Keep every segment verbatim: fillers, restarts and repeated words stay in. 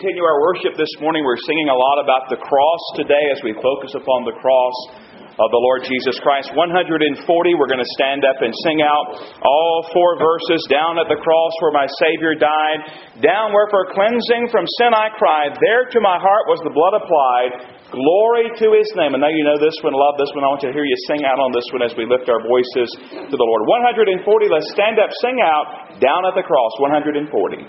Continue our worship this morning. We're singing a lot about the cross today as we focus upon the cross of the Lord Jesus Christ. one hundred forty, we're going to stand up and sing out all four verses. Down at the cross where my Savior died, down where for cleansing from sin I cried, there to my heart was the blood applied, glory to His name. I know you know this one, love this one. I want you to hear you sing out on this one as we lift our voices to the Lord. one hundred forty, let's stand up, sing out, down at the cross, one hundred forty.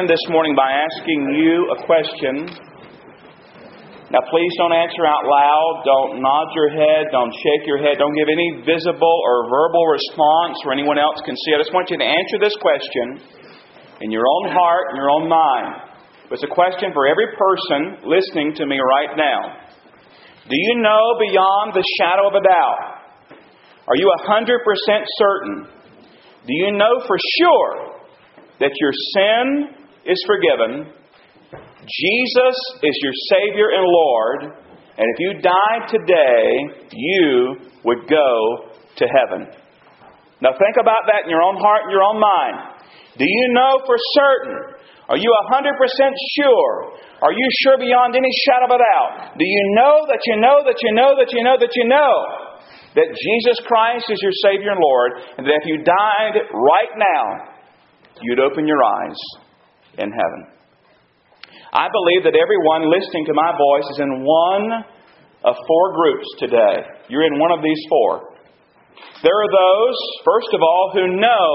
begin this morning by asking you a question. Now, please don't answer out loud. Don't nod your head. Don't shake your head. Don't give any visible or verbal response where anyone else can see. I just want you to answer this question in your own heart and your own mind. It's a question for every person listening to me right now. Do you know beyond the shadow of a doubt? Are you one hundred percent certain? Do you know for sure that your sin is forgiven, Jesus is your Savior and Lord, and if you died today, you would go to heaven? Now think about that in your own heart and your own mind. Do you know for certain? Are you one hundred percent sure? Are you sure beyond any shadow of a doubt? Do you know that you know that you know that you know that you know that Jesus Christ is your Savior and Lord, and that if you died right now, you'd open your eyes in heaven? I believe that everyone listening to my voice is in one of four groups today. You're in one of these four. There are those, first of all, who know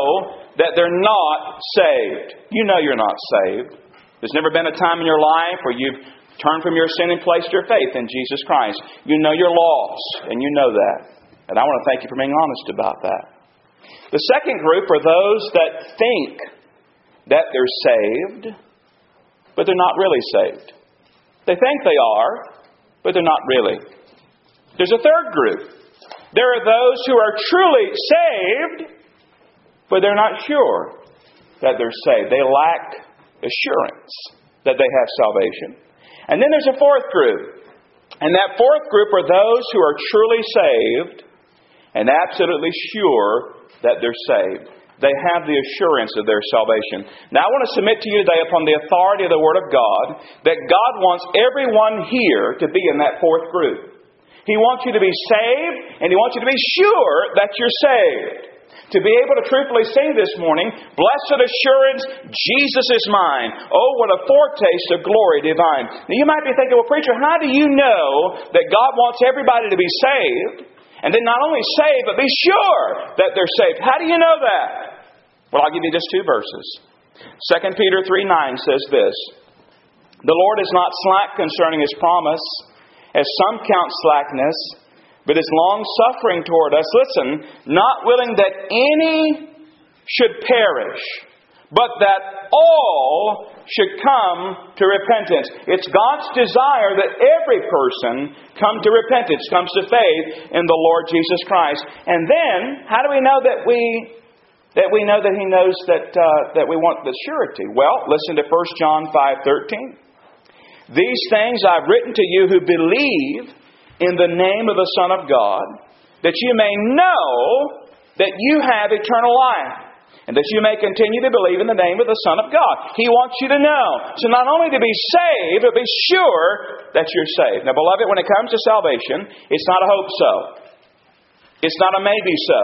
that they're not saved. You know you're not saved. There's never been a time in your life where you've turned from your sin and placed your faith in Jesus Christ. You know you're lost, and you know that. And I want to thank you for being honest about that. The second group are those that think that they're saved, but they're not really saved. They think they are, but they're not really. There's a third group. There are those who are truly saved, but they're not sure that they're saved. They lack assurance that they have salvation. And then there's a fourth group. And that fourth group are those who are truly saved and absolutely sure that they're saved. They have the assurance of their salvation. Now, I want to submit to you today upon the authority of the Word of God that God wants everyone here to be in that fourth group. He wants you to be saved, and He wants you to be sure that you're saved. To be able to truthfully sing this morning, "Blessed assurance, Jesus is mine. Oh, what a foretaste of glory divine." Now, you might be thinking, well, preacher, how do you know that God wants everybody to be saved? And then not only saved, but be sure that they're saved. How do you know that? Well, I'll give you just two verses. Second Peter three nine says this, "The Lord is not slack concerning His promise, as some count slackness, but is long-suffering toward us." Listen, "not willing that any should perish, but that all should come to repentance." It's God's desire that every person come to repentance, comes to faith in the Lord Jesus Christ. And then, how do we know that we that we know that He knows that uh, that we want the surety? Well, listen to First John five thirteen. "These things I've written to you who believe in the name of the Son of God, that you may know that you have eternal life, and that you may continue to believe in the name of the Son of God." He wants you to know. So not only to be saved, but be sure that you're saved. Now, beloved, when it comes to salvation, it's not a hope so. It's not a maybe so.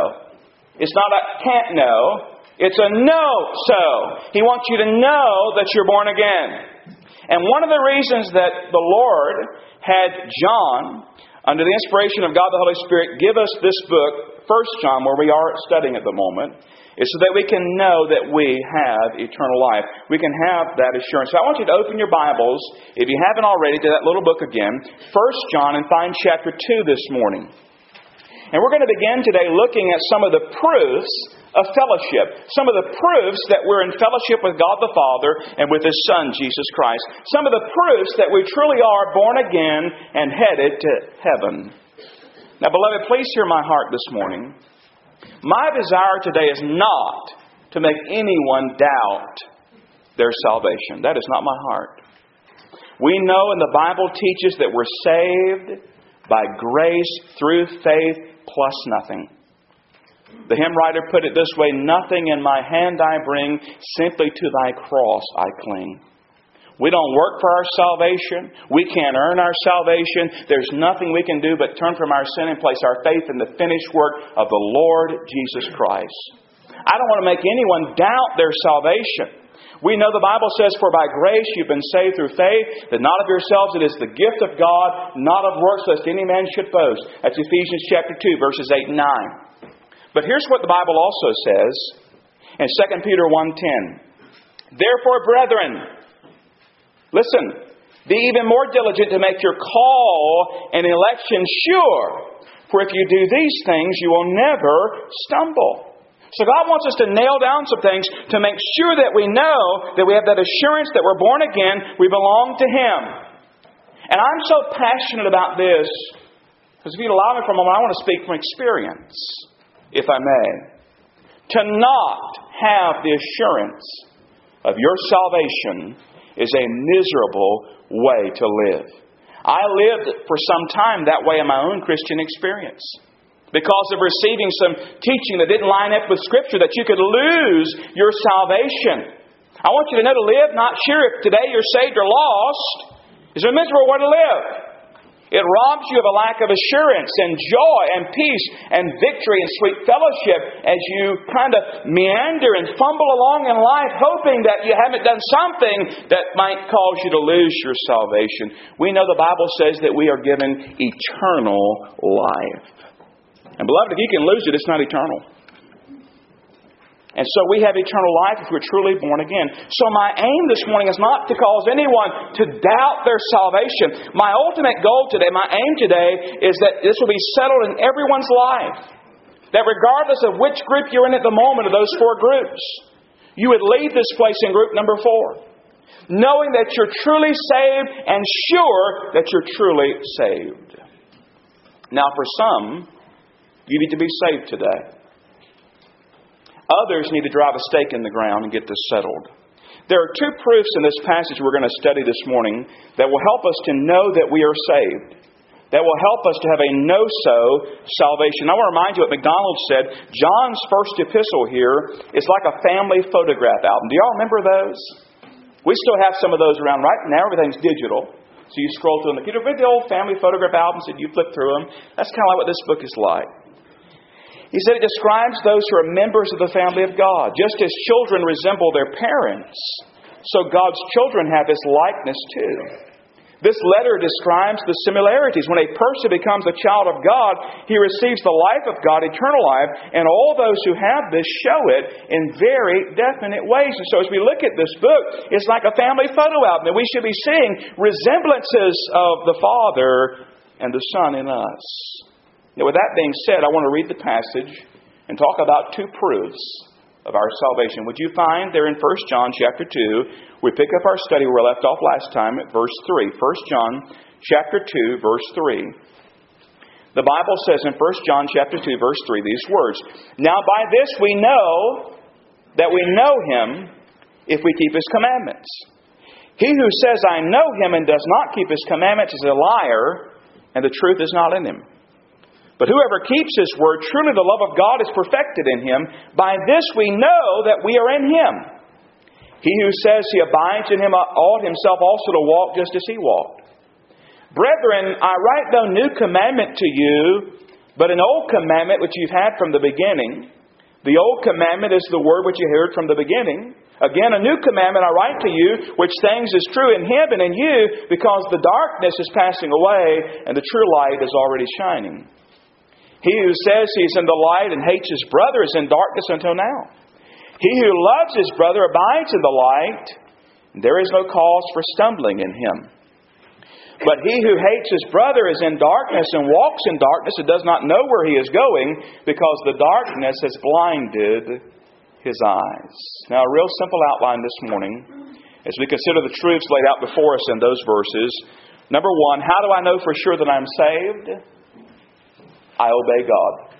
It's not a can't know. It's a no so. He wants you to know that you're born again. And one of the reasons that the Lord had John, under the inspiration of God the Holy Spirit, give us this book, First John, where we are studying at the moment, is so that we can know that we have eternal life. We can have that assurance. So I want you to open your Bibles, if you haven't already, to that little book again, First John, and find chapter two this morning. And we're going to begin today looking at some of the proofs of fellowship. Some of the proofs that we're in fellowship with God the Father and with His Son, Jesus Christ. Some of the proofs that we truly are born again and headed to heaven. Now, beloved, please hear my heart this morning. My desire today is not to make anyone doubt their salvation. That is not my heart. We know, and the Bible teaches, that we're saved by grace through faith plus nothing. The hymn writer put it this way, "Nothing in my hand I bring, simply to Thy cross I cling." We don't work for our salvation. We can't earn our salvation. There's nothing we can do but turn from our sin and place our faith in the finished work of the Lord Jesus Christ. I don't want to make anyone doubt their salvation. We know the Bible says, "For by grace you've been saved through faith, that not of yourselves, it is the gift of God, not of works, lest any man should boast." That's Ephesians chapter two, verses eight and nine. But here's what the Bible also says in Second Peter one ten. Therefore, brethren, listen, be even more diligent to make your call and election sure. For if you do these things, you will never stumble. So God wants us to nail down some things to make sure that we know that we have that assurance that we're born again, we belong to Him. And I'm so passionate about this, because if you'd allow me for a moment, I want to speak from experience, if I may. To not have the assurance of your salvation is a miserable way to live. I lived for some time that way in my own Christian experience, because of receiving some teaching that didn't line up with Scripture, that you could lose your salvation. I want you to know to live not sure if today you're saved or lost is a miserable way to live. It robs you of a lack of assurance and joy and peace and victory and sweet fellowship as you kind of meander and fumble along in life, hoping that you haven't done something that might cause you to lose your salvation. We know the Bible says that we are given eternal life. And beloved, if you can lose it, it's not eternal. And so we have eternal life if we're truly born again. So my aim this morning is not to cause anyone to doubt their salvation. My ultimate goal today, my aim today, is that this will be settled in everyone's life. That regardless of which group you're in at the moment of those four groups, you would leave this place in group number four, knowing that you're truly saved and sure that you're truly saved. Now for some, you need to be saved today. Others need to drive a stake in the ground and get this settled. There are two proofs in this passage we're going to study this morning that will help us to know that we are saved, that will help us to have a no-so salvation. I want to remind you what MacDonald said. John's first epistle here is like a family photograph album. Do y'all remember those? We still have some of those around right now. Everything's digital. So you scroll through them. If you read the old family photograph albums and you flip through them, that's kind of like what this book is like. He said it describes those who are members of the family of God. Just as children resemble their parents, so God's children have His likeness too. This letter describes the similarities. When a person becomes a child of God, he receives the life of God, eternal life, and all those who have this show it in very definite ways. And so as we look at this book, it's like a family photo album that we should be seeing resemblances of the Father and the Son in us. Now, with that being said, I want to read the passage and talk about two proofs of our salvation. Would you find there in First John chapter two, we pick up our study where we left off last time at verse three. First John chapter two, verse three. The Bible says in First John chapter two, verse three, these words, "Now by this we know that we know Him if we keep His commandments. He who says, 'I know Him,' and does not keep His commandments is a liar, and the truth is not in him. But whoever keeps His word, truly the love of God is perfected in him. By this we know that we are in Him. He who says he abides in Him ought himself also to walk just as He walked. Brethren, I write no new commandment to you, but an old commandment which you've had from the beginning. The old commandment is the word which you heard from the beginning. Again, a new commandment I write to you, which things is true in Him and in you, because the darkness is passing away, and the true light is already shining. He who says he is in the light and hates his brother is in darkness until now. He who loves his brother abides in the light, and there is no cause for stumbling in him. But he who hates his brother is in darkness and walks in darkness and does not know where he is going, because the darkness has blinded his eyes." Now, a real simple outline this morning as we consider the truths laid out before us in those verses. Number one, how do I know for sure that I'm saved? I obey God.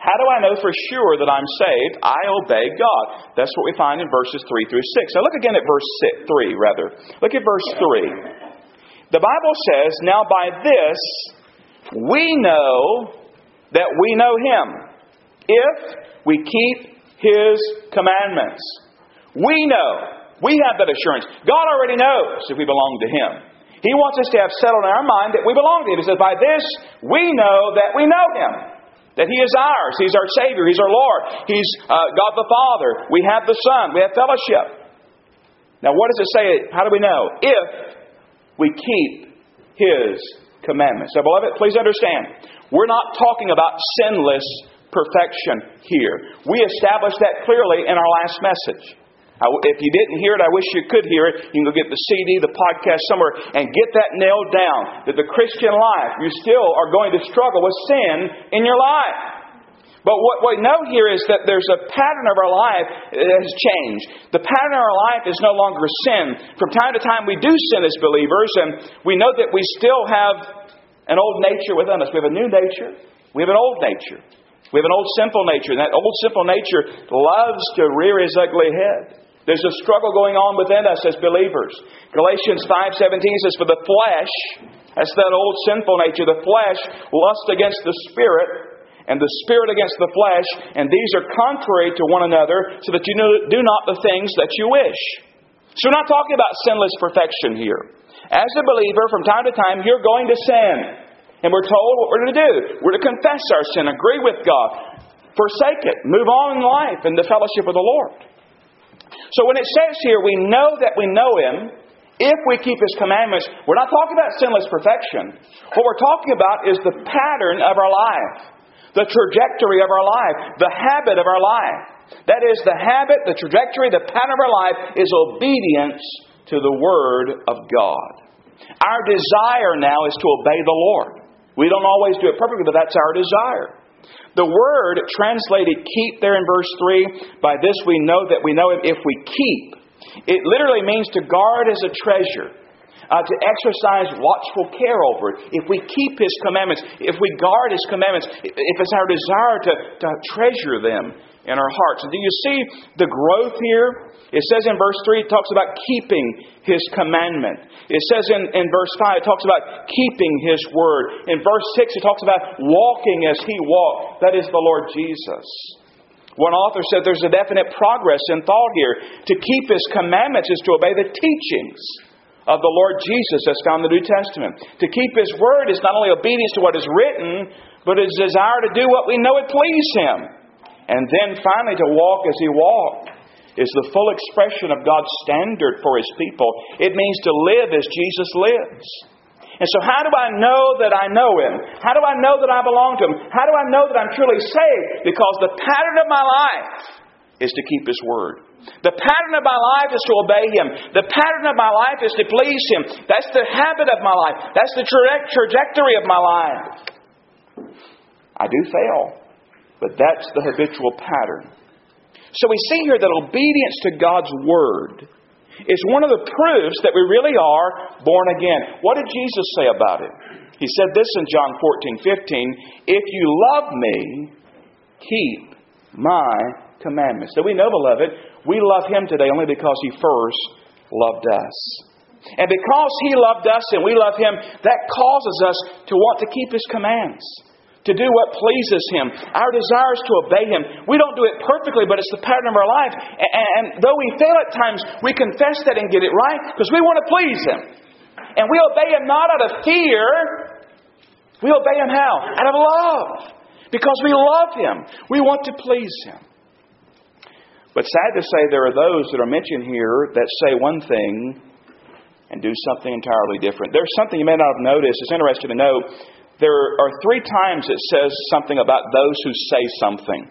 How do I know for sure that I'm saved? I obey God. That's what we find in verses three through six. Now look again at verse six, three, rather. Look at verse three. The Bible says, "Now by this we know that we know Him, if we keep His commandments." We know. We have that assurance. God already knows if we belong to Him. He wants us to have settled in our mind that we belong to Him. He says, by this we know that we know Him, that He is ours. He's our Savior. He's our Lord. He's uh, God the Father. We have the Son. We have fellowship. Now, what does it say? How do we know? If we keep His commandments. Now, beloved, please understand, we're not talking about sinless perfection here. We established that clearly in our last message. I, if you didn't hear it, I wish you could hear it. You can go get the C D, the podcast somewhere, and get that nailed down. That the Christian life, you still are going to struggle with sin in your life. But what we know here is that there's a pattern of our life that has changed. The pattern of our life is no longer sin. From time to time we do sin as believers, and we know that we still have an old nature within us. We have a new nature. We have an old nature. We have an old sinful nature. And that old sinful nature loves to rear his ugly head. There's a struggle going on within us as believers. Galatians five seventeen says, "For the flesh," that's that old sinful nature, "the flesh lusts against the spirit, and the spirit against the flesh, and these are contrary to one another, so that you do not the things that you wish." So we're not talking about sinless perfection here. As a believer, from time to time, you're going to sin. And we're told what we're to do. We're to confess our sin, agree with God, forsake it, move on in life in the fellowship of the Lord. So when it says here, we know that we know Him if we keep His commandments, we're not talking about sinless perfection. What we're talking about is the pattern of our life. The trajectory of our life. The habit of our life. That is, the habit, the trajectory, the pattern of our life is obedience to the Word of God. Our desire now is to obey the Lord. We don't always do it perfectly, but that's our desire. The word translated keep there in verse three, by this we know that we know Him if we keep. It literally means to guard as a treasure. Uh, to exercise watchful care over it. If we keep His commandments, if we guard His commandments, if it's our desire to, to treasure them in our hearts. And do you see the growth here? It says in verse three, it talks about keeping His commandment. It says in, in verse five, it talks about keeping His word. In verse six, it talks about walking as He walked. That is the Lord Jesus. One author said there's a definite progress in thought here. To keep His commandments is to obey the teachings of the Lord Jesus as found in the New Testament. To keep His word is not only obedience to what is written, but His desire to do what we know would please Him. And then finally, to walk as He walked is the full expression of God's standard for His people. It means to live as Jesus lives. And so how do I know that I know Him? How do I know that I belong to Him? How do I know that I'm truly saved? Because the pattern of my life is to keep His word. The pattern of my life is to obey Him. The pattern of my life is to please Him. That's the habit of my life. That's the trajectory of my life. I do fail, but that's the habitual pattern. So we see here that obedience to God's Word is one of the proofs that we really are born again. What did Jesus say about it? He said this in John fourteen fifteen, "If you love me, keep my commandments." So we know, beloved, we love Him today only because He first loved us. And because He loved us and we love Him, that causes us to want to keep His commands, to do what pleases Him. Our desire is to obey Him. We don't do it perfectly, but it's the pattern of our life. And though we fail at times, we confess that and get it right because we want to please Him. And we obey Him not out of fear. We obey Him how? Out of love. Because we love Him. We want to please Him. But sad to say, there are those that are mentioned here that say one thing and do something entirely different. There's something you may not have noticed. It's interesting to note. There are three times it says something about those who say something.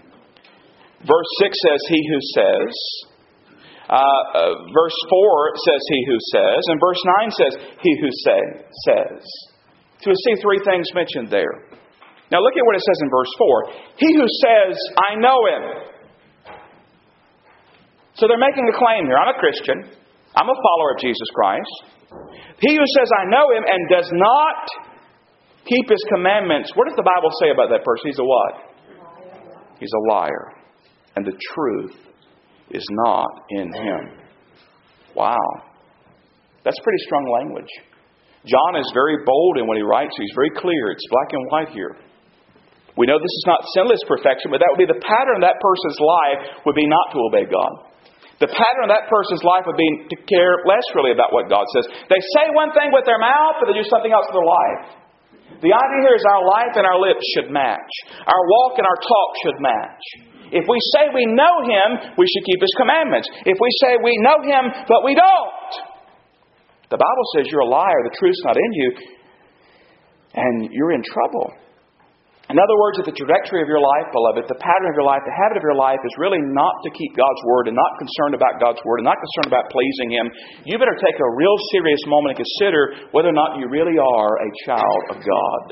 Verse six says, "He who says." Uh, uh, verse four says, "He who says." And verse nine says, "He who say, says." So we see three things mentioned there. Now look at what it says in verse four. "He who says, I know Him." So they're making a claim here. I'm a Christian. I'm a follower of Jesus Christ. "He who says, I know Him, and does not keep His commandments." What does the Bible say about that person? He's a what? He's a liar. "And the truth is not in Him." Wow. That's pretty strong language. John is very bold in what he writes. He's very clear. It's black and white here. We know this is not sinless perfection, but that would be the pattern of that person's life would be not to obey God. The pattern of that person's life would be to care less really about what God says. They say one thing with their mouth, but they do something else with their life. The idea here is our life and our lips should match. Our walk and our talk should match. If we say we know Him, we should keep His commandments. If we say we know Him, but we don't, the Bible says you're a liar, the truth's not in you, and you're in trouble. In other words, that the trajectory of your life, beloved, the pattern of your life, the habit of your life is really not to keep God's Word and not concerned about God's Word and not concerned about pleasing Him. You better take a real serious moment and consider whether or not you really are a child of God.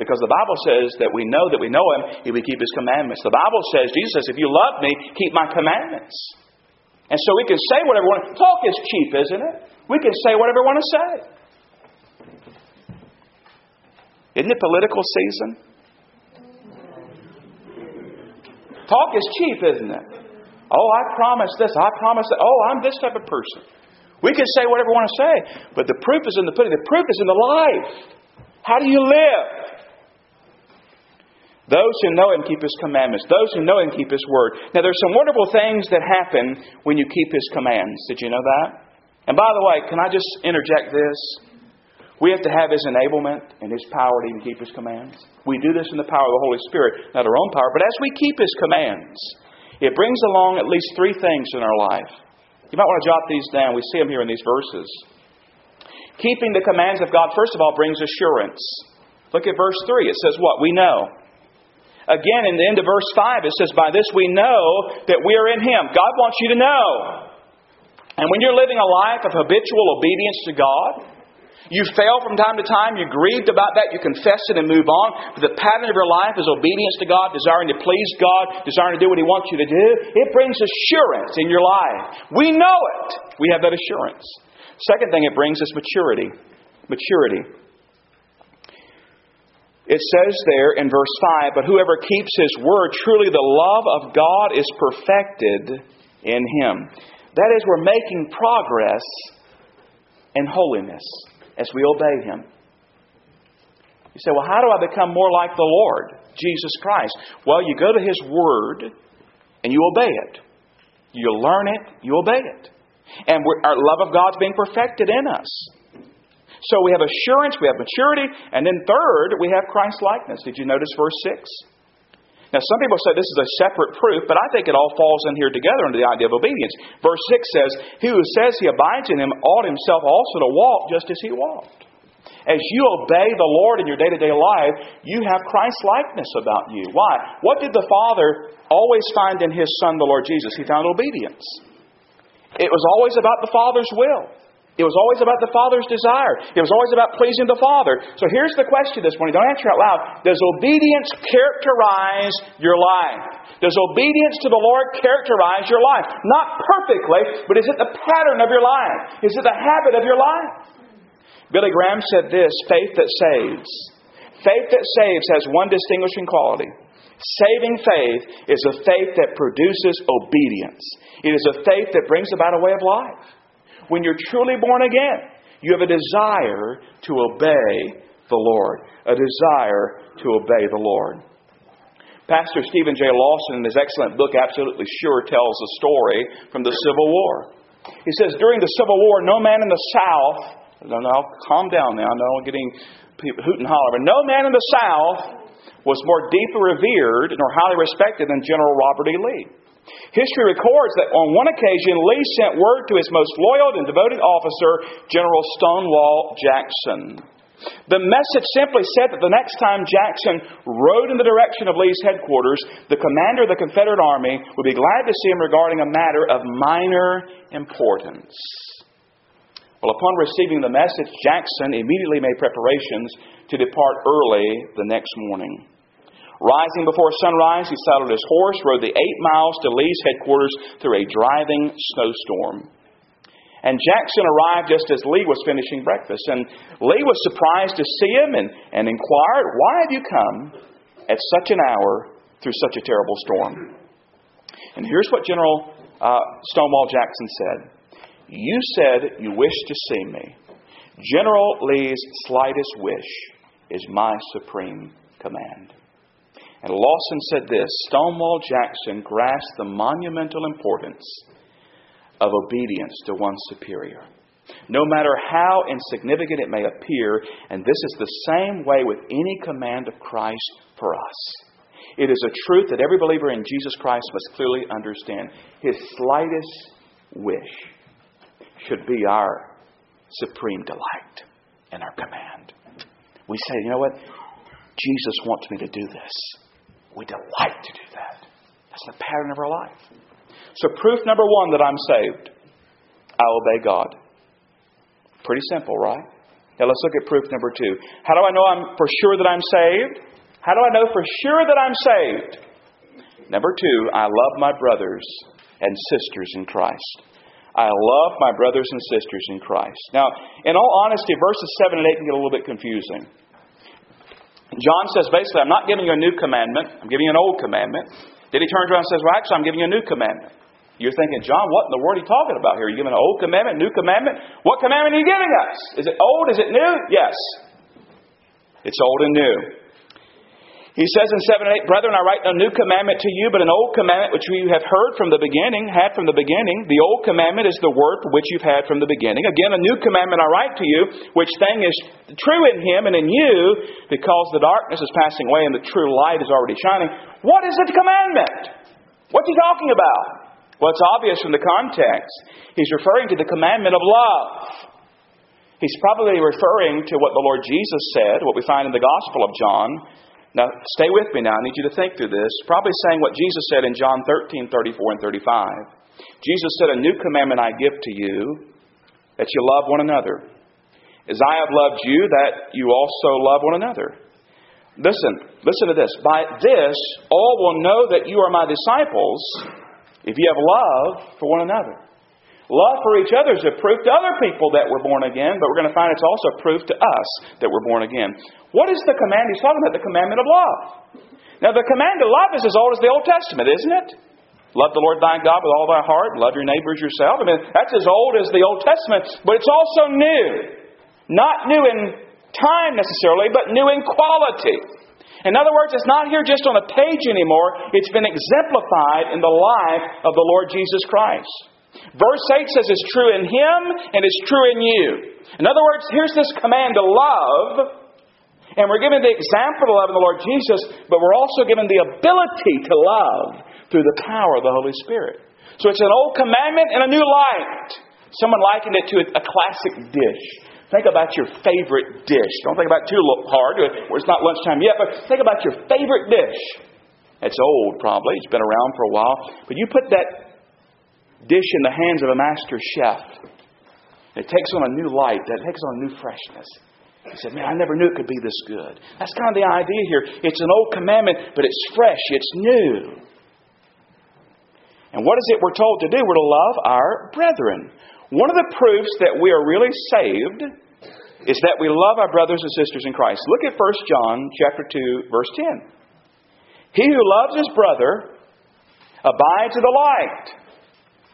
Because the Bible says that we know that we know Him if we keep His commandments. The Bible says, Jesus says, if you love me, keep my commandments. And so we can say whatever we want. Talk is cheap, isn't it? We can say whatever we want to say. Isn't it political season? Talk is cheap, isn't it? Oh, I promise this. I promise that. Oh, I'm this type of person. We can say whatever we want to say. But the proof is in the pudding. The proof is in the life. How do you live? Those who know Him keep His commandments. Those who know Him keep His Word. Now, there's some wonderful things that happen when you keep His commands. Did you know that? And by the way, can I just interject this? We have to have His enablement and His power to even keep His commands. We do this in the power of the Holy Spirit, not our own power. But as we keep His commands, it brings along at least three things in our life. You might want to jot these down. We see them here in these verses. Keeping the commands of God, first of all, brings assurance. Look at verse three. It says what? We know. Again, in the end of verse five, it says, by this we know that we are in Him. God wants you to know. And when you're living a life of habitual obedience to God, you fail from time to time. You're grieved about that. You confess it and move on. But the pattern of your life is obedience to God, desiring to please God, desiring to do what He wants you to do. It brings assurance in your life. We know it. We have that assurance. Second thing it brings is maturity. Maturity. It says there in verse five, but whoever keeps His word, truly the love of God is perfected in him. That is, we're making progress in holiness as we obey Him. You say, well, how do I become more like the Lord, Jesus Christ? Well, you go to His Word and you obey it. You learn it, you obey it. And we're, our love of God's being perfected in us. So we have assurance, we have maturity, and then third, we have Christ-likeness. Did you notice verse six? Now, some people say this is a separate proof, but I think it all falls in here together under the idea of obedience. Verse six says, he who says he abides in Him ought himself also to walk just as He walked. As you obey the Lord in your day-to-day life, you have Christ-likeness about you. Why? What did the Father always find in His Son, the Lord Jesus? He found obedience. It was always about the Father's will. It was always about the Father's desire. It was always about pleasing the Father. So here's the question this morning. Don't answer out loud. Does obedience characterize your life? Does obedience to the Lord characterize your life? Not perfectly, but is it the pattern of your life? Is it the habit of your life? Billy Graham said this, faith that saves. Faith that saves has one distinguishing quality. Saving faith is a faith that produces obedience. It is a faith that brings about a way of life. When you're truly born again, you have a desire to obey the Lord. A desire to obey the Lord. Pastor Stephen J. Lawson, in his excellent book, Absolutely Sure, tells a story from the Civil War. He says, during the Civil War, no man in the South... No, no, calm down now. I know I'm getting people hoot and holler. But no man in the South was more deeply revered nor highly respected than General Robert E. Lee. History records that on one occasion, Lee sent word to his most loyal and devoted officer, General Stonewall Jackson. The message simply said that the next time Jackson rode in the direction of Lee's headquarters, the commander of the Confederate Army would be glad to see him regarding a matter of minor importance. Well, upon receiving the message, Jackson immediately made preparations to depart early the next morning. Rising before sunrise, he saddled his horse, rode the eight miles to Lee's headquarters through a driving snowstorm. And Jackson arrived just as Lee was finishing breakfast. And Lee was surprised to see him and, and inquired, why have you come at such an hour through such a terrible storm? And here's what General uh, Stonewall Jackson said. You said you wished to see me. General Lee's slightest wish is my supreme command. And Lawson said this, Stonewall Jackson grasped the monumental importance of obedience to one's superior, no matter how insignificant it may appear. And this is the same way with any command of Christ for us. It is a truth that every believer in Jesus Christ must clearly understand. His slightest wish should be our supreme delight and our command. We say, you know what? Jesus wants me to do this. We delight to do that. That's the pattern of our life. So proof number one that I'm saved, I obey God. Pretty simple, right? Now let's look at proof number two. How do I know I'm for sure that I'm saved? How do I know for sure that I'm saved? Number two, I love my brothers and sisters in Christ. I love my brothers and sisters in Christ. Now, in all honesty, verses seven and eight can get a little bit confusing. John says, basically, I'm not giving you a new commandment. I'm giving you an old commandment. Then he turns around and says, well, actually, I'm giving you a new commandment. You're thinking, John, what in the world are you talking about here? Are you giving an old commandment, new commandment? What commandment are you giving us? Is it old? Is it new? Yes. It's old and new. He says in seven and eight, brethren, I write no new commandment to you, but an old commandment which you have heard from the beginning, had from the beginning. The old commandment is the word which you've had from the beginning. Again, a new commandment I write to you, which thing is true in him and in you, because the darkness is passing away and the true light is already shining. What is the commandment? What's he talking about? Well, it's obvious from the context. He's referring to the commandment of love. He's probably referring to what the Lord Jesus said, what we find in the Gospel of John. Now, stay with me now. I need you to think through this. Probably saying what Jesus said in John thirteen, thirty-four, and thirty-five. Jesus said, a new commandment I give to you, that you love one another. As I have loved you, that you also love one another. Listen, listen to this. By this, all will know that you are my disciples, if you have love for one another. Love for each other is a proof to other people that we're born again, but we're going to find it's also proof to us that we're born again. What is the command? He's talking about the commandment of love. Now, the command to love is as old as the Old Testament, isn't it? Love the Lord thy God with all thy heart. Love your neighbor as yourself. I mean, that's as old as the Old Testament, but it's also new. Not new in time necessarily, but new in quality. In other words, it's not here just on a page anymore. It's been exemplified in the life of the Lord Jesus Christ. Verse eight says it's true in Him and it's true in you. In other words, here's this command to love, and we're given the example of the Lord Jesus, but we're also given the ability to love through the power of the Holy Spirit. So it's an old commandment and a new light. Someone likened it to a classic dish. Think about your favorite dish. Don't think about it too hard. It's not lunchtime yet, but think about your favorite dish. It's old, probably. It's been around for a while. But you put that dish in the hands of a master chef. It takes on a new light. It takes on a new freshness. He said, man, I never knew it could be this good. That's kind of the idea here. It's an old commandment, but it's fresh. It's new. And what is it we're told to do? We're to love our brethren. One of the proofs that we are really saved is that we love our brothers and sisters in Christ. Look at First John chapter two, verse ten. He who loves his brother abides in the light.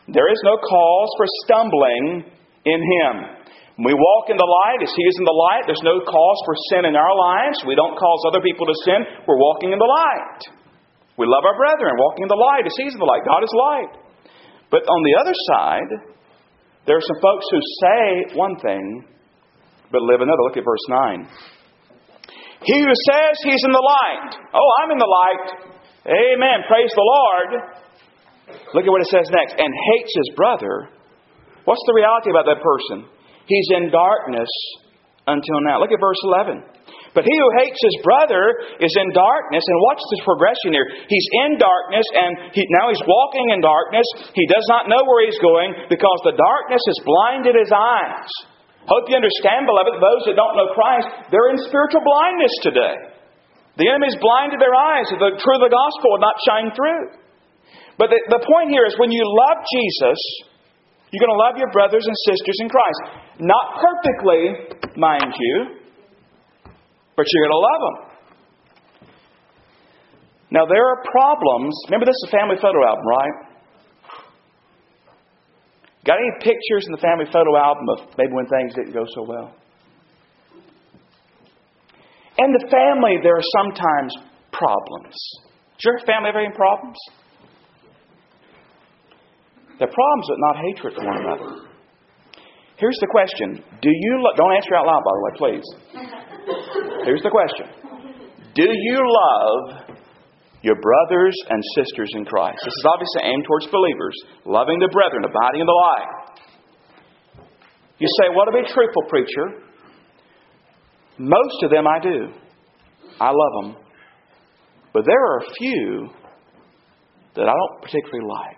There is no cause for stumbling in him. When we walk in the light, as he is in the light, there's no cause for sin in our lives. We don't cause other people to sin. We're walking in the light. We love our brethren, walking in the light, as he is in the light. God is light. But on the other side, there are some folks who say one thing, but live another. Look at verse nine. He who says he's in the light. Oh, I'm in the light. Amen. Praise the Lord. Look at what it says next. And hates his brother. What's the reality about that person? He's in darkness until now. Look at verse eleven. But he who hates his brother is in darkness. And watch this progression here. He's in darkness, and he, now he's walking in darkness. He does not know where he's going because the darkness has blinded his eyes. Hope you understand, beloved, those that don't know Christ, they're in spiritual blindness today. The enemy's blinded their eyes, so the truth of the gospel will not shine through. But the, the point here is when you love Jesus, you're going to love your brothers and sisters in Christ. Not perfectly, mind you, but you're going to love them. Now, there are problems. Remember, this is a family photo album, right? Got any pictures in the family photo album of maybe when things didn't go so well? In the family, there are sometimes problems. Is your family ever in problems? They're problems, but not hatred for one another. Here's the question. Do you lo- Don't answer out loud, by the way, please. Here's the question. Do you love your brothers and sisters in Christ? This is obviously aimed towards believers. Loving the brethren, abiding in the light. You say, well, to be truthful, preacher, most of them I do. I love them. But there are a few that I don't particularly like.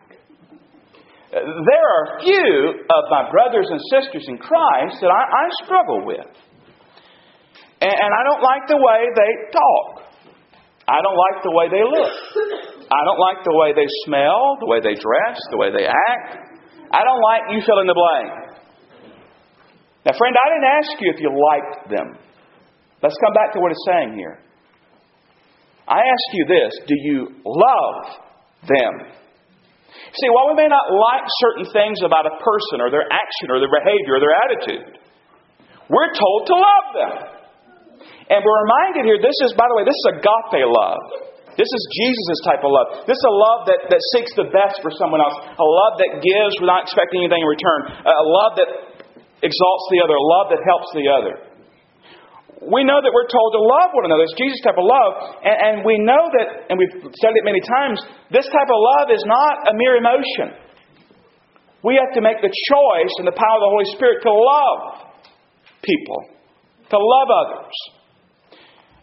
There are a few of my brothers and sisters in Christ that I, I struggle with. And, and I don't like the way they talk. I don't like the way they look. I don't like the way they smell, the way they dress, the way they act. I don't like you fill in the blank. Now, friend, I didn't ask you if you liked them. Let's come back to what it's saying here. I ask you this. Do you love them? See, while we may not like certain things about a person or their action or their behavior or their attitude, we're told to love them. And we're reminded here, this is, by the way, this is agape love. This is Jesus' type of love. This is a love that, that seeks the best for someone else. A love that gives without expecting anything in return. A love that exalts the other. A love that helps the other. We know that we're told to love one another. It's Jesus' type of love. And, and we know that, and we've studied it many times, this type of love is not a mere emotion. We have to make the choice and the power of the Holy Spirit to love people, to love others.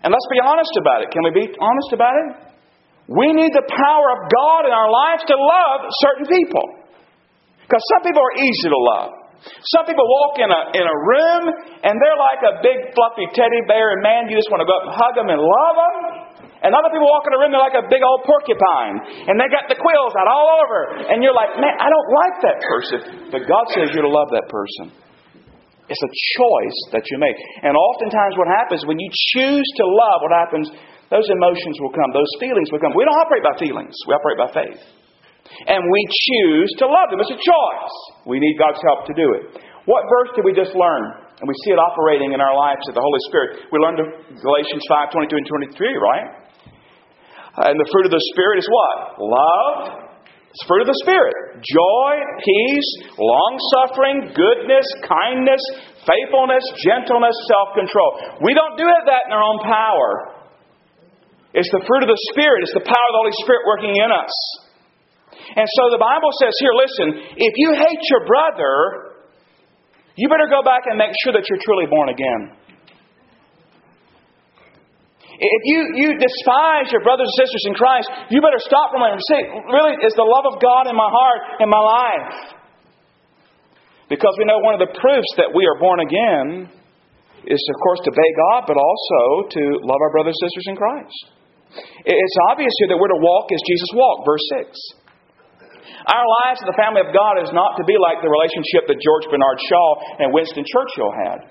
And let's be honest about it. Can we be honest about it? We need the power of God in our lives to love certain people. Because some people are easy to love. Some people walk in a in a room and they're like a big fluffy teddy bear, and man, you just want to go up and hug them and love them. And other people walk in a room, they're like a big old porcupine, and they got the quills out all over, and you're like, man, I don't like that person. But God says you're to love that person. It's a choice that you make. And oftentimes what happens when you choose to love, what happens, those emotions will come, those feelings will come. We don't operate by feelings, we operate by faith. And we choose to love them. It's a choice. We need God's help to do it. What verse did we just learn? And we see it operating in our lives with the Holy Spirit. We learned Galatians five, twenty-two and twenty-three, right? And the fruit of the Spirit is what? Love. It's the fruit of the Spirit. Joy, peace, long-suffering, goodness, kindness, faithfulness, gentleness, self-control. We don't do that in our own power. It's the fruit of the Spirit. It's the power of the Holy Spirit working in us. And so the Bible says here, listen, if you hate your brother, you better go back and make sure that you're truly born again. If you, you despise your brothers and sisters in Christ, you better stop from them and say, really, is the love of God in my heart and my life? Because we know one of the proofs that we are born again is, of course, to obey God, but also to love our brothers and sisters in Christ. It's obvious here that we're to walk as Jesus walked, verse six. Our lives in the family of God is not to be like the relationship that George Bernard Shaw and Winston Churchill had.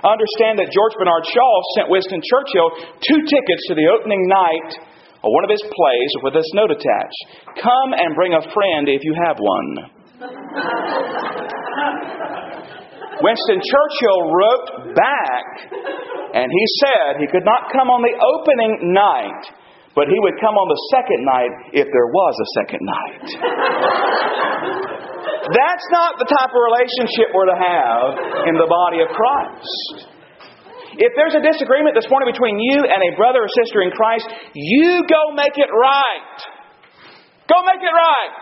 Understand that George Bernard Shaw sent Winston Churchill two tickets to the opening night of one of his plays with this note attached. Come and bring a friend if you have one. Winston Churchill wrote back and he said he could not come on the opening night, but he would come on the second night if there was a second night. That's not the type of relationship we're to have in the body of Christ. If there's a disagreement this morning between you and a brother or sister in Christ, you go make it right. Go make it right.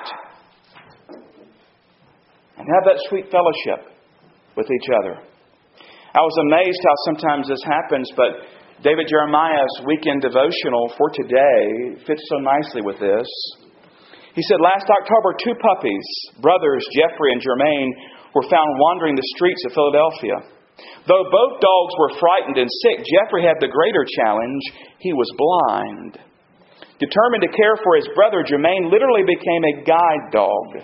And have that sweet fellowship with each other. I was amazed how sometimes this happens, but David Jeremiah's weekend devotional for today fits so nicely with this. He said, last October, two puppies, brothers Jeffrey and Jermaine, were found wandering the streets of Philadelphia. Though both dogs were frightened and sick, Jeffrey had the greater challenge. He was blind. Determined to care for his brother, Jermaine literally became a guide dog.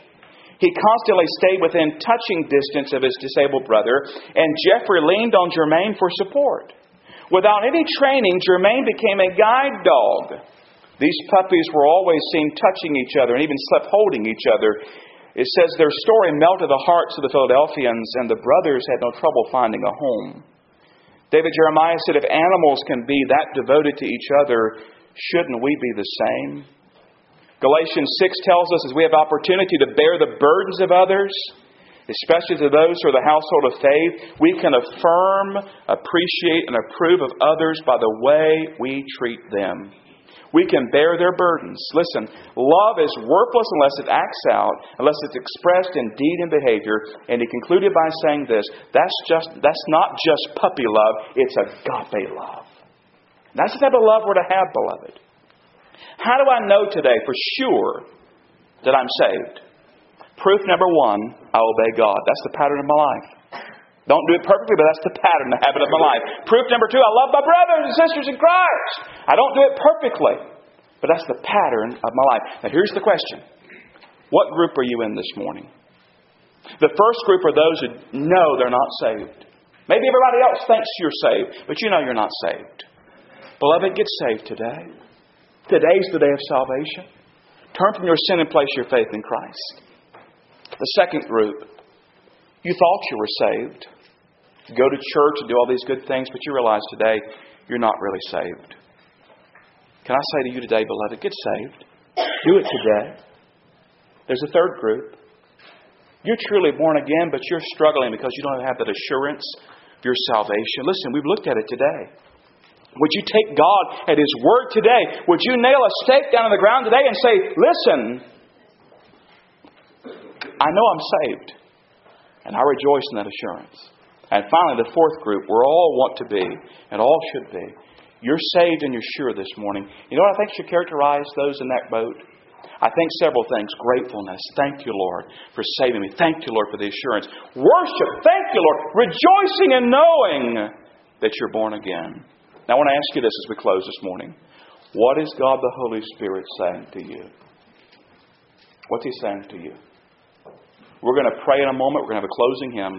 He constantly stayed within touching distance of his disabled brother, and Jeffrey leaned on Jermaine for support. Without any training, Jermaine became a guide dog. These puppies were always seen touching each other and even slept holding each other. It says their story melted the hearts of the Philadelphians, and the brothers had no trouble finding a home. David Jeremiah said, if animals can be that devoted to each other, shouldn't we be the same? Galatians six tells us as we have opportunity to bear the burdens of others, especially to those who are the household of faith, we can affirm, appreciate, and approve of others by the way we treat them. We can bear their burdens. Listen, love is worthless unless it acts out, unless it's expressed in deed and behavior. And he concluded by saying this, that's just that's not just puppy love, it's agape love. That's the type of love we're to have, beloved. How do I know today for sure that I'm saved? Proof number one, I obey God. That's the pattern of my life. Don't do it perfectly, but that's the pattern, the habit of my life. Proof number two, I love my brothers and sisters in Christ. I don't do it perfectly, but that's the pattern of my life. Now here's the question. What group are you in this morning? The first group are those who know they're not saved. Maybe everybody else thinks you're saved, but you know you're not saved. Beloved, get saved today. Today's the day of salvation. Turn from your sin and place your faith in Christ. The second group, you thought you were saved. You go to church and do all these good things, but you realize today you're not really saved. Can I say to you today, beloved, get saved. Do it today. There's a third group. You're truly born again, but you're struggling because you don't have that assurance of your salvation. Listen, we've looked at it today. Would you take God at His word today? Would you nail a stake down on the ground today and say, listen, I know I'm saved, and I rejoice in that assurance. And finally, the fourth group, where all want to be, and all should be. You're saved and you're sure this morning. You know what I think should characterize those in that boat? I think several things. Gratefulness. Thank you, Lord, for saving me. Thank you, Lord, for the assurance. Worship. Thank you, Lord. Rejoicing and knowing that you're born again. Now, I want to ask you this as we close this morning. What is God the Holy Spirit saying to you? What's He saying to you? We're going to pray in a moment. We're going to have a closing hymn.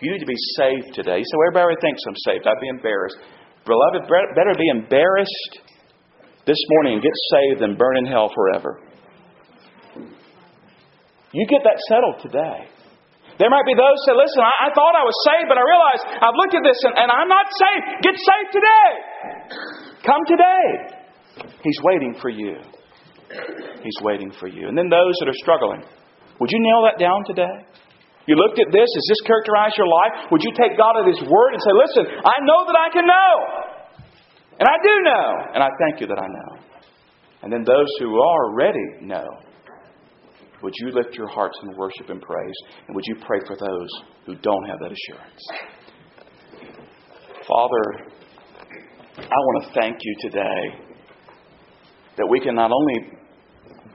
If you need to be saved today, so everybody thinks I'm saved. I'd be embarrassed. Beloved, better be embarrassed this morning and get saved than burn in hell forever. You get that settled today. There might be those who say, listen, I, I thought I was saved, but I realized I've looked at this and, and I'm not saved. Get saved today. Come today. He's waiting for you. He's waiting for you. And then those that are struggling. Would you nail that down today? You looked at this. Does this characterize your life? Would you take God at His word and say, listen, I know that I can know. And I do know. And I thank you that I know. And then those who already know. Would you lift your hearts in worship and praise? And would you pray for those who don't have that assurance? Father, I want to thank you today that we can not only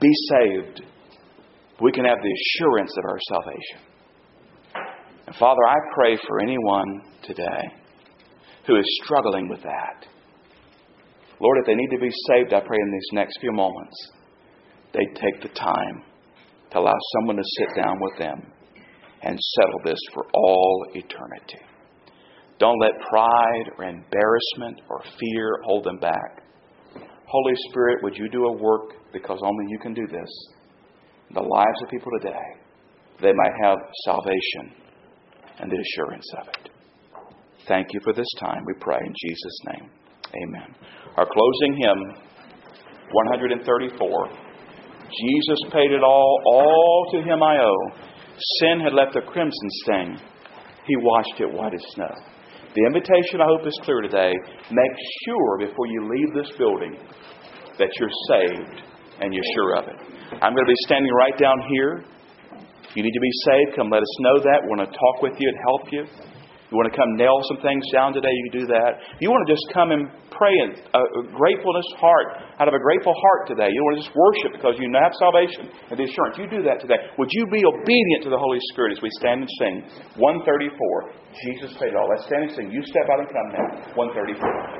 be saved, we can have the assurance of our salvation. And Father, I pray for anyone today who is struggling with that. Lord, if they need to be saved, I pray in these next few moments, they take the time to allow someone to sit down with them and settle this for all eternity. Don't let pride or embarrassment or fear hold them back. Holy Spirit, would you do a work, because only you can do this, in the lives of people today, they might have salvation and the assurance of it. Thank you for this time, we pray in Jesus' name. Amen. Our closing hymn, one thirty-four. Jesus paid it all, all to Him I owe. Sin had left a crimson stain. He washed it white as snow. The invitation, I hope, is clear today. Make sure before you leave this building that you're saved and you're sure of it. I'm going to be standing right down here. If you need to be saved, come let us know that. We want to talk with you and help you. If you want to come nail some things down today, you can do that. If you want to just come and pray in a gratefulness heart, out of a grateful heart today. You want to just worship because you have salvation and the assurance. You do that today. Would you be obedient to the Holy Spirit as we stand and sing one thirty-four, Jesus paid it all. Let's stand and sing. You step out and come now. one thirty-four.